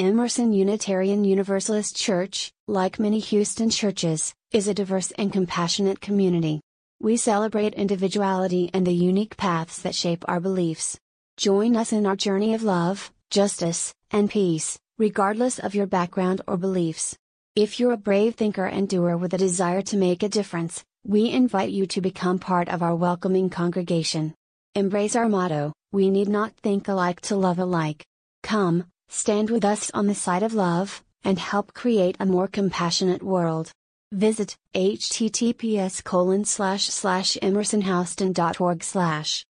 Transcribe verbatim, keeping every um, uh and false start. Emerson Unitarian Universalist Church, like many Houston churches, is a diverse and compassionate community. We celebrate individuality and the unique paths that shape our beliefs. Join us in our journey of love, justice, and peace, regardless of your background or beliefs. If you're a brave thinker and doer with a desire to make a difference, we invite you to become part of our welcoming congregation. Embrace our motto, we need not think alike to love alike. Come, stand with us on the side of love, and help create a more compassionate world. Visit https colon slash slash emersonhouston dot org slash